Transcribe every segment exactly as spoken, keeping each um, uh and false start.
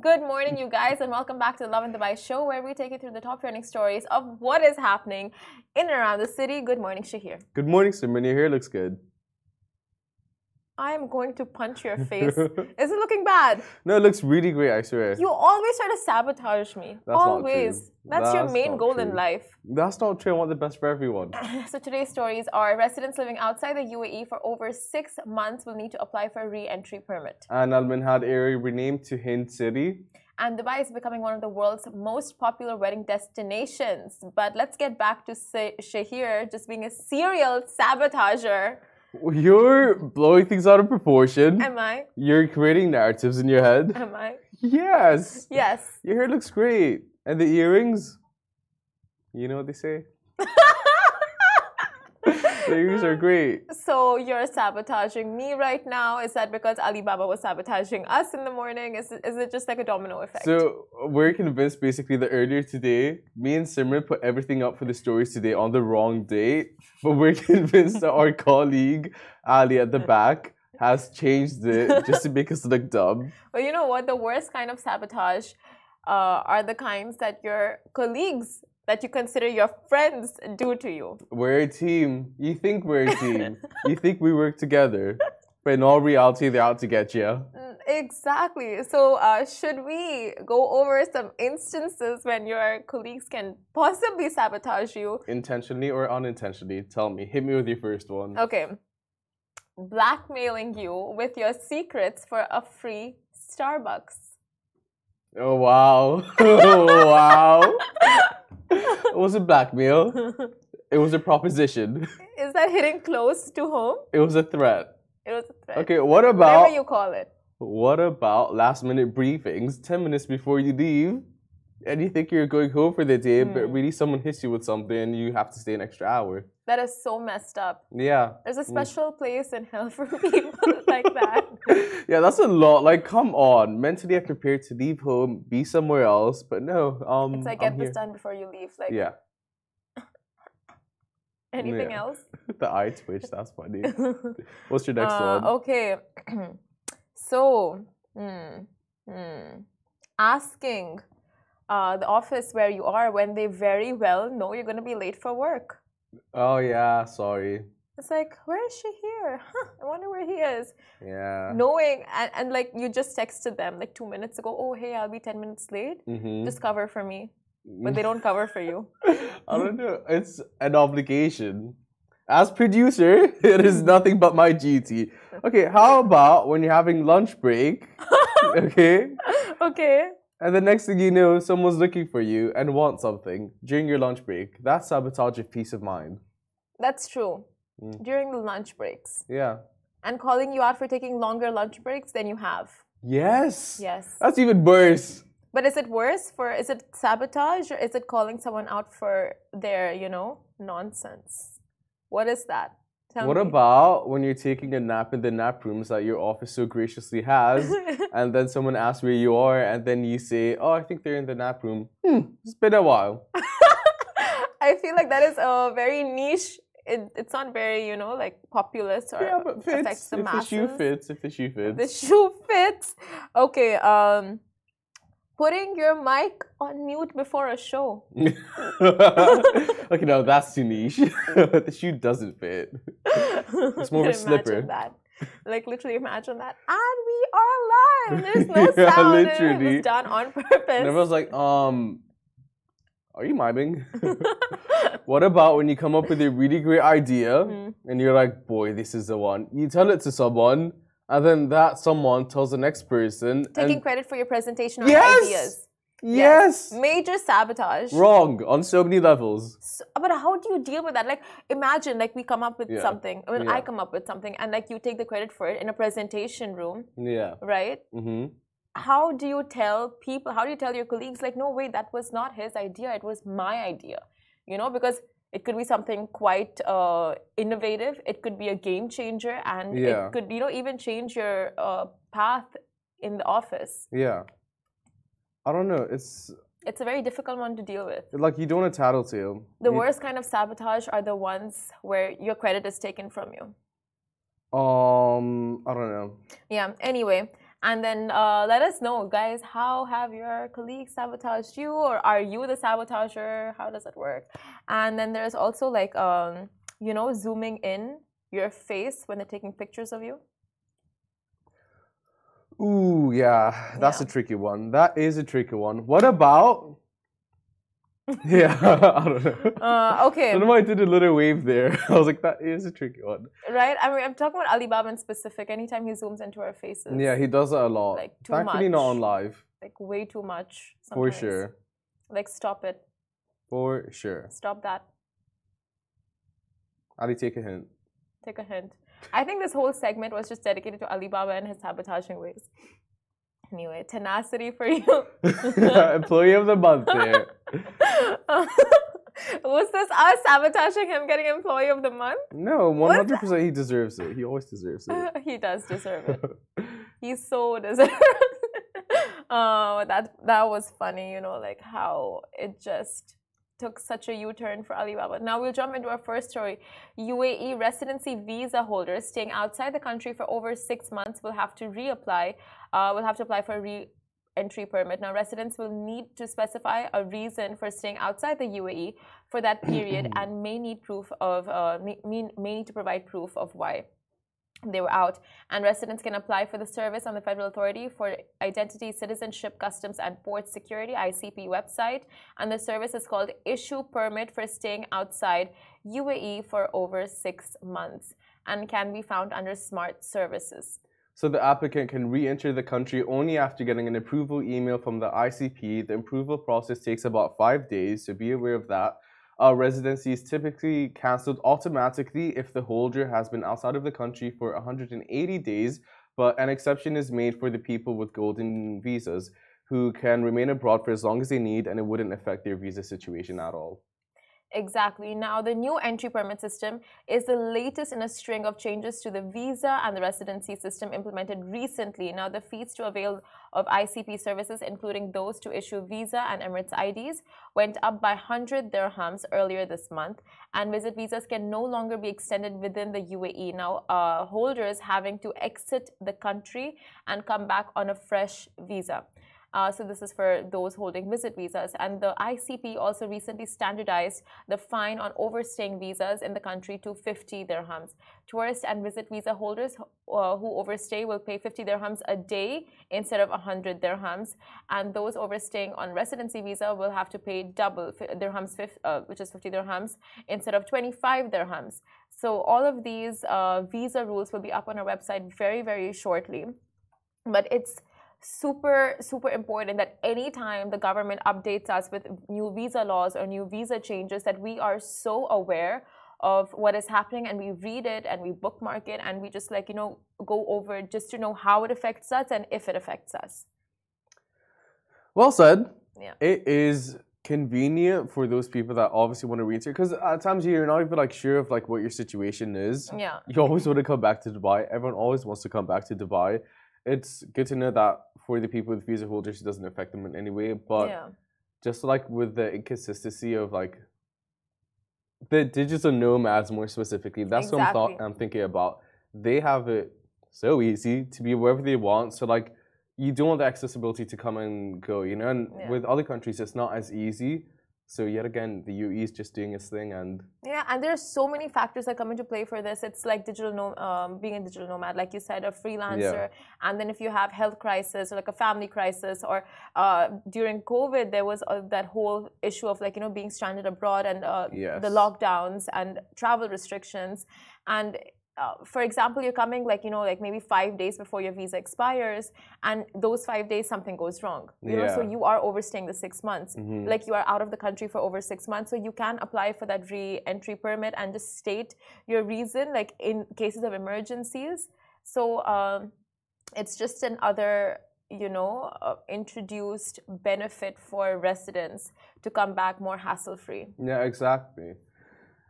Good morning, you guys, and welcome back to the Love and Dubai show, where we take you through the top trending stories of what is happening in and around the city. Good morning, Shahir. Good morning, Simran. Your hair looks good. I'm going to punch your face. Is it looking bad? No, it looks really great, I swear. You always try to sabotage me. That's always. Not true. That's, That's your main goal true. in life. That's not true. I want the best for everyone. So today's stories are: residents living outside the U A E for over six months will need to apply for a re-entry permit. And Al Minhad area renamed to Hind City. And Dubai is becoming one of the world's most popular wedding destinations. But let's get back to Shahir just being a serial sabotager. You're blowing things out of proportion. Am I? You're creating narratives in your head. Am I? Yes. Yes. Your hair looks great. And the earrings? You know what they say? The earrings are great. So you're sabotaging me right now. Is that because Alibaba was sabotaging us in the morning? Is it, is it just like a domino effect? So we're convinced basically that earlier today, me and Simran put everything up for the stories today on the wrong date. But we're convinced that our colleague, Ali at the back, has changed it just to make us look dumb. Well, you know what? The worst kind of sabotage uh, are the kinds that your colleagues that you consider your friends do to you. We're a team. You think we're a team. You think we work together. But in all reality, they're out to get you. Exactly. So uh, should we go over some instances when your colleagues can possibly sabotage you? Intentionally or unintentionally? Tell me. Hit me with your first one. Okay. Blackmailing you with your secrets for a free Starbucks. Oh, wow. Oh, wow. It wasn't blackmail. It was a proposition. Is that hitting close to home? It was a threat. It was a threat. Okay, what about... whatever you call it. What about last-minute briefings ten minutes before you leave and you think you're going home for the day, mm. but really someone hits you with something and you have to stay an extra hour. That is so messed up. Yeah. There's a special mm. place in hell for people like that. Yeah, that's a lot. Like, come on. Mentally, I'm prepared to leave home, be somewhere else, but no. Um, it's like, get I'm this here. done before you leave. Like, yeah. Anything yeah. else? The eye twitch, that's funny. What's your next uh, one? Okay. So, mm, mm, asking uh, the office where you are when they very well know you're going to be late for work. Oh, yeah, sorry. It's like, where is she here? Huh, I wonder where he is. Yeah. Knowing, and, and like, you just texted them like two minutes ago, oh, hey, I'll be ten minutes late. Mm-hmm. Just cover for me. But they don't cover for you. I don't know. It's an obligation. As producer, it is nothing but my duty. Okay, how about when you're having lunch break? Okay. Okay. And the next thing you know, someone's looking for you and wants something during your lunch break. That's sabotage of peace of mind. That's true. Mm. During the lunch breaks. Yeah. And calling you out for taking longer lunch breaks than you have. Yes. Yes. That's even worse. But is it worse for, is it sabotage or is it calling someone out for their, you know, nonsense? What is that? Tell what me. About when you're taking a nap in the nap rooms that your office so graciously has, and then someone asks where you are, and then you say, oh, I think they're in the nap room. Hmm, it's been a while. I feel like that is a very niche, it, it's not very, you know, like populist or yeah, but fits. affects the if masses. If the shoe fits, if the shoe fits. The shoe fits. Okay, um, putting your mic on mute before a show. Okay, no, that's too niche. The shoe doesn't fit. It's more of a slipper. Imagine that. Like, literally imagine that. And we are live. There's no yeah, sound. Literally. It was done on purpose. And everyone's like, um, are you miming? What about when you come up with a really great idea mm. and you're like, boy, this is the one. You tell it to someone. And then that someone tells the next person. Taking and... credit for your presentation or yes! ideas. Yes. yes. Major sabotage. Wrong. On so many levels. So, but how do you deal with that? Like, imagine, like, we come up with yeah. something. When I, mean, yeah. I come up with something and, like, you take the credit for it in a presentation room. Yeah. Right? Mm-hmm. How do you tell people, how do you tell your colleagues, like, no, wait, that was not his idea. It was my idea. You know, because it could be something quite uh, innovative. It could be a game changer. And yeah. it could, you know, even change your uh, path in the office. Yeah. I don't know. It's it's a very difficult one to deal with. Like, you don't want to tattletale. The you... worst kind of sabotage are the ones where your credit is taken from you. Um, I don't know. Yeah. Anyway. And then uh, let us know, guys, how have your colleagues sabotaged you, or are you the sabotager? How does it work? And then there's also like, um, you know, zooming in your face when they're taking pictures of you. Ooh, yeah, that's yeah. a tricky one. That is a tricky one. What about... yeah, I don't know. Uh, okay. I don't know why I did a little wave there. I was like, that is a tricky one. Right? I mean, I'm talking about Alibaba in specific. Anytime he zooms into our faces. Yeah, he does that a lot. Like, too Thankfully much. Thankfully not on live. Like, way too much. Sometimes. For sure. Like, stop it. For sure. Stop that. Ali, take a hint. Take a hint. I think this whole segment was just dedicated to Alibaba and his sabotaging ways. Anyway, tenacity for you. Employee of the month there. Was this us sabotaging him getting employee of the month? No, one hundred percent he deserves it. He always deserves it. He does deserve it. He so deserves it. Uh, that, that was funny, you know, like how it just... took such a U-turn for Alibaba. Now we'll jump into our first story. U A E residency visa holders staying outside the country for over six months will have to reapply, uh, will have to apply for a re-entry permit. Now residents will need to specify a reason for staying outside the U A E for that period and may need proof of, uh, may, may need to provide proof of why they were out. And residents can apply for the service on the Federal Authority for Identity, Citizenship, Customs and Port Security, I C P website. And the service is called Issue Permit for Staying Outside U A E for over six months and can be found under Smart Services. So the applicant can re-enter the country only after getting an approval email from the I C P. The approval process takes about five days, so be aware of that. Uh, residency is typically cancelled automatically if the holder has been outside of the country for one hundred eighty days, but an exception is made for the people with golden visas who can remain abroad for as long as they need, and it wouldn't affect their visa situation at all. Exactly. Now, the new entry permit system is the latest in a string of changes to the visa and the residency system implemented recently. Now, the fees to avail of I C P services, including those to issue Visa and Emirates I Ds, went up by one hundred dirhams earlier this month, and visit visas can no longer be extended within the U A E. Now, uh, holders having to exit the country and come back on a fresh visa. Uh, so this is for those holding visit visas. And the I C P also recently standardized the fine on overstaying visas in the country to fifty dirhams. Tourist and visit visa holders uh, who overstay will pay fifty dirhams a day instead of one hundred dirhams. And those overstaying on residency visa will have to pay double, dirhams, uh, which is fifty dirhams, instead of twenty-five dirhams. So all of these uh, visa rules will be up on our website very, very shortly. But it's super, super important that anytime the government updates us with new visa laws or new visa changes, that we are so aware of what is happening, and we read it and we bookmark it and we just like, you know, go over it just to know how it affects us and if it affects us. Well said. Yeah. It is convenient for those people that obviously want to reenter, because at times you're not even like sure of like what your situation is. Yeah. You always want to come back to Dubai. Everyone always wants to come back to Dubai. It's good to know that for the people with visa holders, it doesn't affect them in any way. But yeah. just like with the inconsistency of like the digital nomads more specifically, that's exactly. what I'm, thought, I'm thinking about. They have it so easy to be wherever they want. So like you don't want the accessibility to come and go, you know? And yeah. with other countries, it's not as easy. So yet again, the U A E is just doing its thing, and yeah, and there's so many factors that come into play for this. It's like digital, nom- um, being a digital nomad, like you said, a freelancer, yeah. and then if you have health crisis or like a family crisis, or uh, during COVID, there was uh, that whole issue of like you know being stranded abroad and uh, yes. the lockdowns and travel restrictions, and. Uh, for example, you're coming like, you know, like maybe five days before your visa expires, and those five days something goes wrong. You yeah. know, so you are overstaying the six months. Mm-hmm. Like you are out of the country for over six months. So you can apply for that re-entry permit and just state your reason, like in cases of emergencies. So um, it's just another, you know, uh, introduced benefit for residents to come back more hassle-free. Yeah, exactly.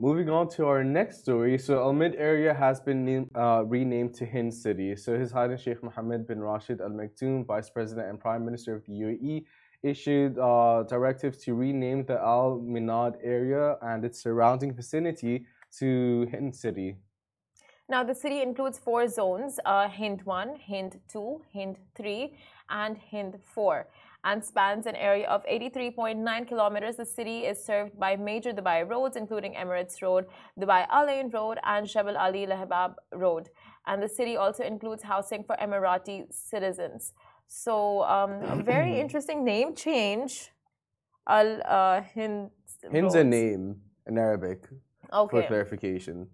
Moving on to our next story. So, Al Minhad area has been name, uh, renamed to Hind City. So, His Highness Sheikh Mohammed bin Rashid Al Maktoum, Vice President and Prime Minister of the U A E, issued uh, directives to rename the Al Minhad area and its surrounding vicinity to Hind City. Now, the city includes four zones, uh, Hind one, Hind two, Hind three, and Hind four, and spans an area of eighty-three point nine kilometers. The city is served by major Dubai roads, including Emirates Road, Dubai Al Ain Road, and Shabal Ali Lahabab Road. And the city also includes housing for Emirati citizens. So, um, a very interesting name change. Al uh, Hind. Hind's a name in Arabic. Okay. For clarification.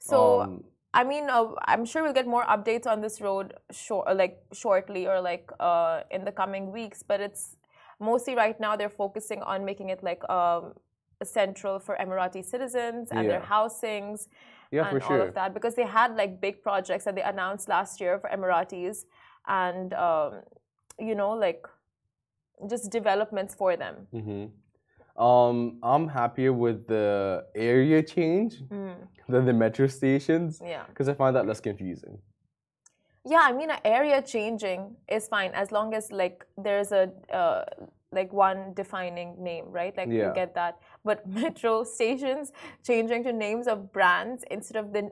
So, um, I mean, uh, I'm sure we'll get more updates on this road, short, like shortly, or like uh, in the coming weeks. But it's mostly right now they're focusing on making it like um, a central for Emirati citizens and yeah. their housings yeah, and for all sure. of that, because they had like big projects that they announced last year for Emiratis, and um, you know, like just developments for them. Mm-hmm. Um, I'm happier with the area change mm. than the metro stations. Yeah, because I find that less confusing. Yeah, I mean, an area changing is fine as long as like there's a uh, like one defining name, right? Like yeah. you get that. But metro stations changing to names of brands instead of the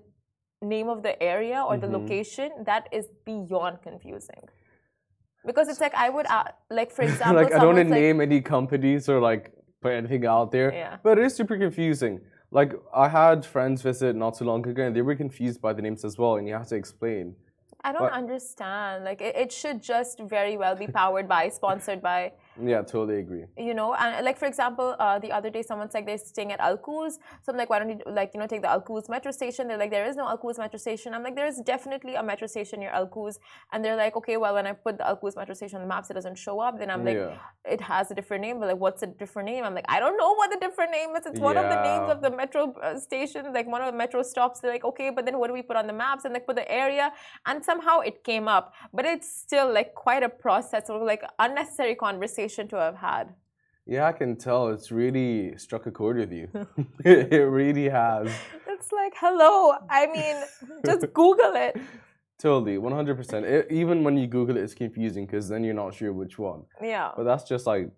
name of the area or mm-hmm. the location, that is beyond confusing. Because it's like I would uh, like, for example, like I don't want to name like, any companies or like. Put anything out there, yeah. but it is super confusing. Like I had friends visit not too long ago, and they were confused by the names as well, and you have to explain. I don't but, understand. Like it, it should just very well be powered by, sponsored by. Yeah, totally agree. You know, and like for example, uh, the other day someone's like they're staying at Al Quoz, so I'm like, why don't you like you know take the Al Quoz metro station? They're like, there is no Al Quoz metro station. I'm like, there is definitely a metro station near Al Quoz, and they're like, okay, well when I put the Al Quoz metro station on the maps, it doesn't show up. Then I'm like, yeah. it has a different name, but like, what's a different name? I'm like, I don't know what the different name is. It's one yeah. of the names of the metro station, like one of the metro stops. They're like, okay, but then what do we put on the maps? And like put the area, and somehow it came up, but it's still like quite a process or like unnecessary conversation to have had. Yeah, I can tell it's really struck a chord with you. It really has. It's like, hello, I mean, just Google it. Totally, one hundred percent. It, even when you Google it, it's confusing because then you're not sure which one. Yeah. But that's just like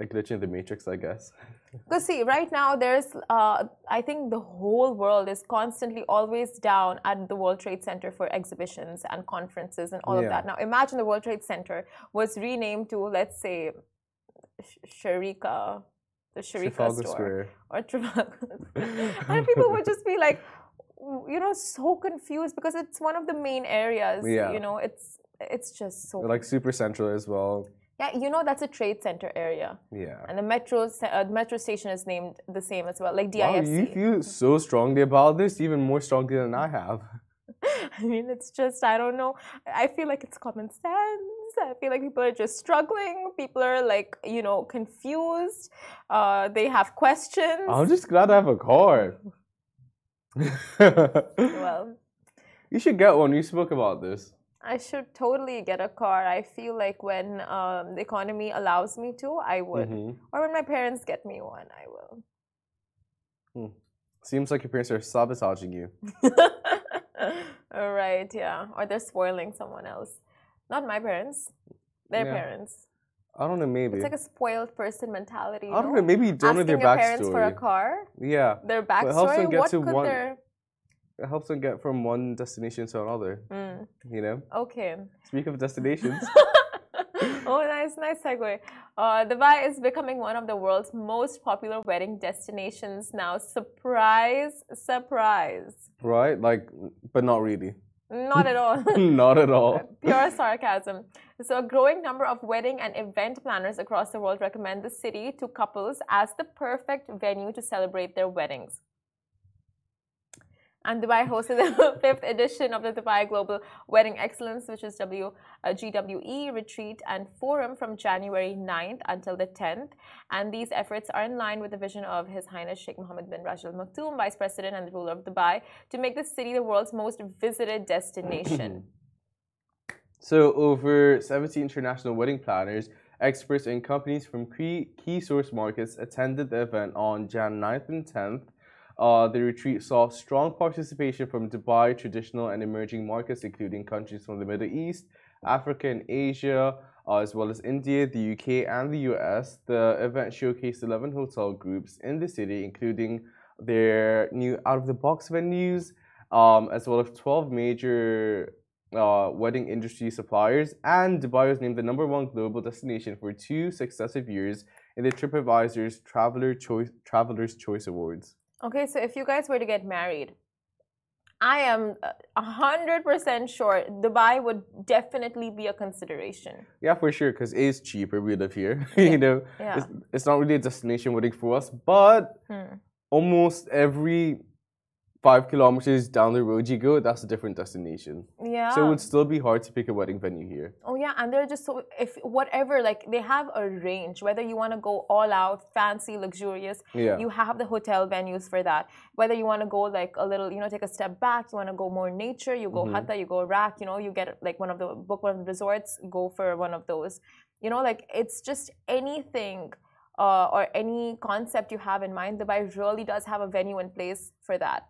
a glitch in the matrix, I guess. Because see, right now, there's, uh, I think the whole world is constantly always down at the World Trade Center for exhibitions and conferences and all yeah. of that. Now, imagine the World Trade Center was renamed to, let's say, Sh- Sharika, the Sharika store. Square. Or Trafalgar. And people would just be like, you know, so confused because it's one of the main areas, yeah. you know, it's it's just so... Like super central as well. Yeah, you know that's a trade center area. Yeah. And the metro uh, metro station is named the same as well, like D I F C. Wow, you feel so strongly about this, even more strongly than I have. I mean, it's just, I don't know. I feel like it's common sense. I feel like people are just struggling. People are like, you know, confused. Uh, they have questions. I'm just glad I have a car. Well. You should get one. You spoke about this. I should totally get a car. I feel like when um, the economy allows me to, I would. Mm-hmm. Or when my parents get me one, I will. Hmm. Seems like your parents are sabotaging you. All right, yeah. Or they're spoiling someone else. Not my parents. Their yeah. parents. I don't know, maybe. It's like a spoiled person mentality. I don't know, know maybe you don't know their backstory. Asking your parents for a car? Yeah. Their backstory? What could one... their... It helps them get from one destination to another, mm. you know? Okay. Speaking of destinations. Oh, nice, nice segue. Uh, Dubai is becoming one of the world's most popular wedding destinations now. Surprise, surprise. Right? Like, but not really. Not at all. Not at all. Pure sarcasm. So a growing number of wedding and event planners across the world recommend the city to couples as the perfect venue to celebrate their weddings. And Dubai hosted the fifth edition of the Dubai Global Wedding Excellence, which is W G W E retreat and forum from January ninth until the tenth. And these efforts are in line with the vision of His Highness Sheikh Mohammed bin Rashid Al Maktoum, Vice President and the ruler of Dubai, to make the city the world's most visited destination. So over seventy international wedding planners, experts and companies from key source markets attended the event on January ninth and tenth. Uh, the retreat saw strong participation from Dubai, traditional and emerging markets, including countries from the Middle East, Africa and Asia, uh, as well as India, the U K and the U S. The event showcased eleven hotel groups in the city, including their new out-of-the-box venues um, as well as twelve major uh, wedding industry suppliers, and Dubai was named the number one global destination for two successive years in the TripAdvisor's Traveler Choice, Traveler's Choice Awards. Okay, so if you guys were to get married, I am one hundred percent sure Dubai would definitely be a consideration. Yeah, for sure, because it is cheaper. We live here. Yeah. You know, yeah. it's, it's not really a destination wedding for us, but hmm. almost every five kilometers down the road you go, that's a different destination. Yeah. So it would still be hard to pick a wedding venue here. Oh, yeah, and they're just so, if whatever, like they have a range, whether you want to go all out, fancy, luxurious, yeah. you have the hotel venues for that. Whether you want to go like a little, you know, take a step back, you want to go more nature, you go mm-hmm. Hatta, you go Rak, you know, you get like one of the, book one of the resorts, go for one of those. You know, like it's just anything. Uh, or any concept you have in mind, Dubai really does have a venue in place for that.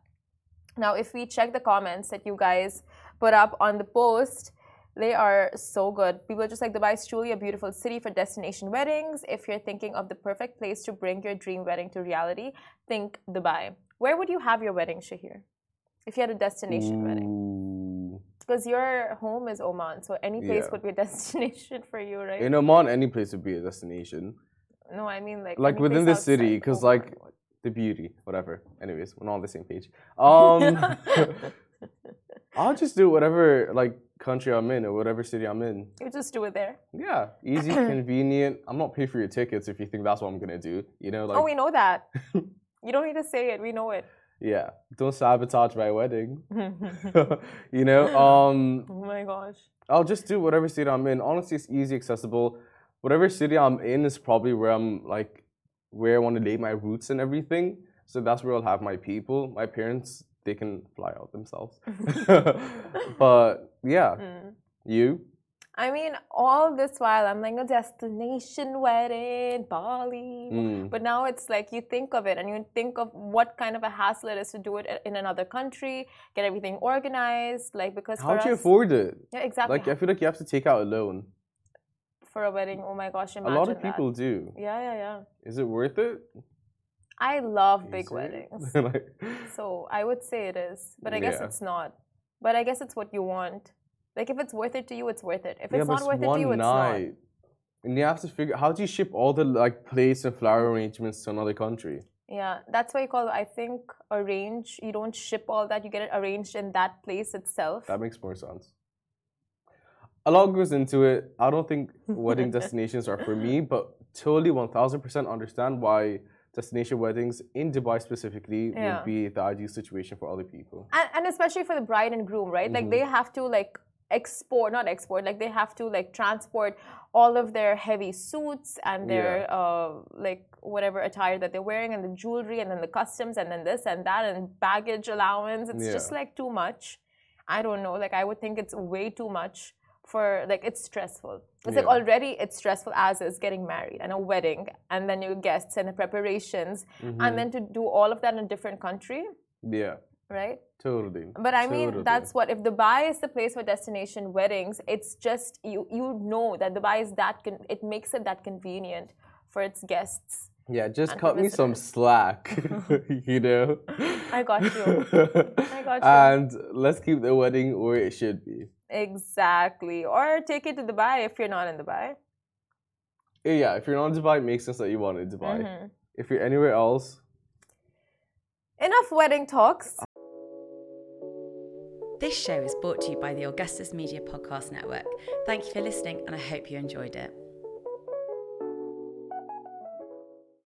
Now, if we check the comments that you guys put up on the post, they are so good. People are just like, Dubai is truly a beautiful city for destination weddings. If you're thinking of the perfect place to bring your dream wedding to reality, think Dubai. Where would you have your wedding, Shahir? If you had a destination Ooh. wedding? Because your home is Oman, so any place yeah. would be a destination for you, right? In Oman, any place would be a destination. No, I mean like like within the city, because oh, like the beauty, whatever. Anyways, we're not on the same page. Um, I'll just do whatever like country I'm in or whatever city I'm in. You just do it there. Yeah, easy, convenient. I'm not paying for your tickets if you think that's what I'm gonna do. You know, like oh, we know that. You don't need to say it. We know it. Yeah, don't sabotage my wedding. You know. Um, oh my gosh. I'll just do whatever city I'm in. Honestly, it's easy, accessible. Whatever city I'm in is probably where I'm like, where I want to lay my roots and everything. So that's where I'll have my people. My parents, they can fly out themselves. But yeah, mm. you? I mean, all this while I'm like, a destination wedding, Bali. Mm. But now it's like you think of it and you think of what kind of a hassle it is to do it in another country, get everything organized. Like, because how do you afford it? Yeah, exactly. Like, I feel like you have to take out a loan. For a wedding, oh my gosh, imagine that. A lot of people that. do. Yeah, yeah, yeah. Is it worth it? I love big weddings. Like, so I would say it is. But I guess yeah. it's not. But I guess it's what you want. Like if it's worth it to you, it's worth it. If yeah, it's not it's worth it to you, it's night. not. And you have to figure, how do you ship all the like plates and flower arrangements to another country? Yeah, that's why you call, I think, arrange. You don't ship all that. You get it arranged in that place itself. That makes more sense. A lot goes into it. I don't think wedding destinations are for me, but totally one thousand percent understand why destination weddings in Dubai specifically yeah. would be the ideal situation for other people. And, and especially for the bride and groom, right? Mm-hmm. Like they have to like export, not export, like they have to like transport all of their heavy suits and their yeah. uh, like whatever attire that they're wearing and the jewelry and then the customs and then this and that and baggage allowance. It's yeah. just like too much. I don't know. Like I would think it's way too much. For like it's stressful. It's yeah. like already it's stressful as is getting married and a wedding and then your guests and the preparations mm-hmm. and then to do all of that in a different country. Yeah. Right? Totally. But I totally. mean that's what if Dubai is the place for destination weddings, it's just you you know that Dubai is that con- it makes it that convenient for its guests. Yeah, just cut me some slack. You know? I got you. I got you. And let's keep the wedding where it should be. Exactly. Or take it to Dubai if you're not in Dubai. Yeah, if you're not in Dubai, it makes sense that you want it in Dubai. Mm-hmm. If you're anywhere else... Enough wedding talks. This show is brought to you by the Augustus Media Podcast Network. Thank you for listening and I hope you enjoyed it.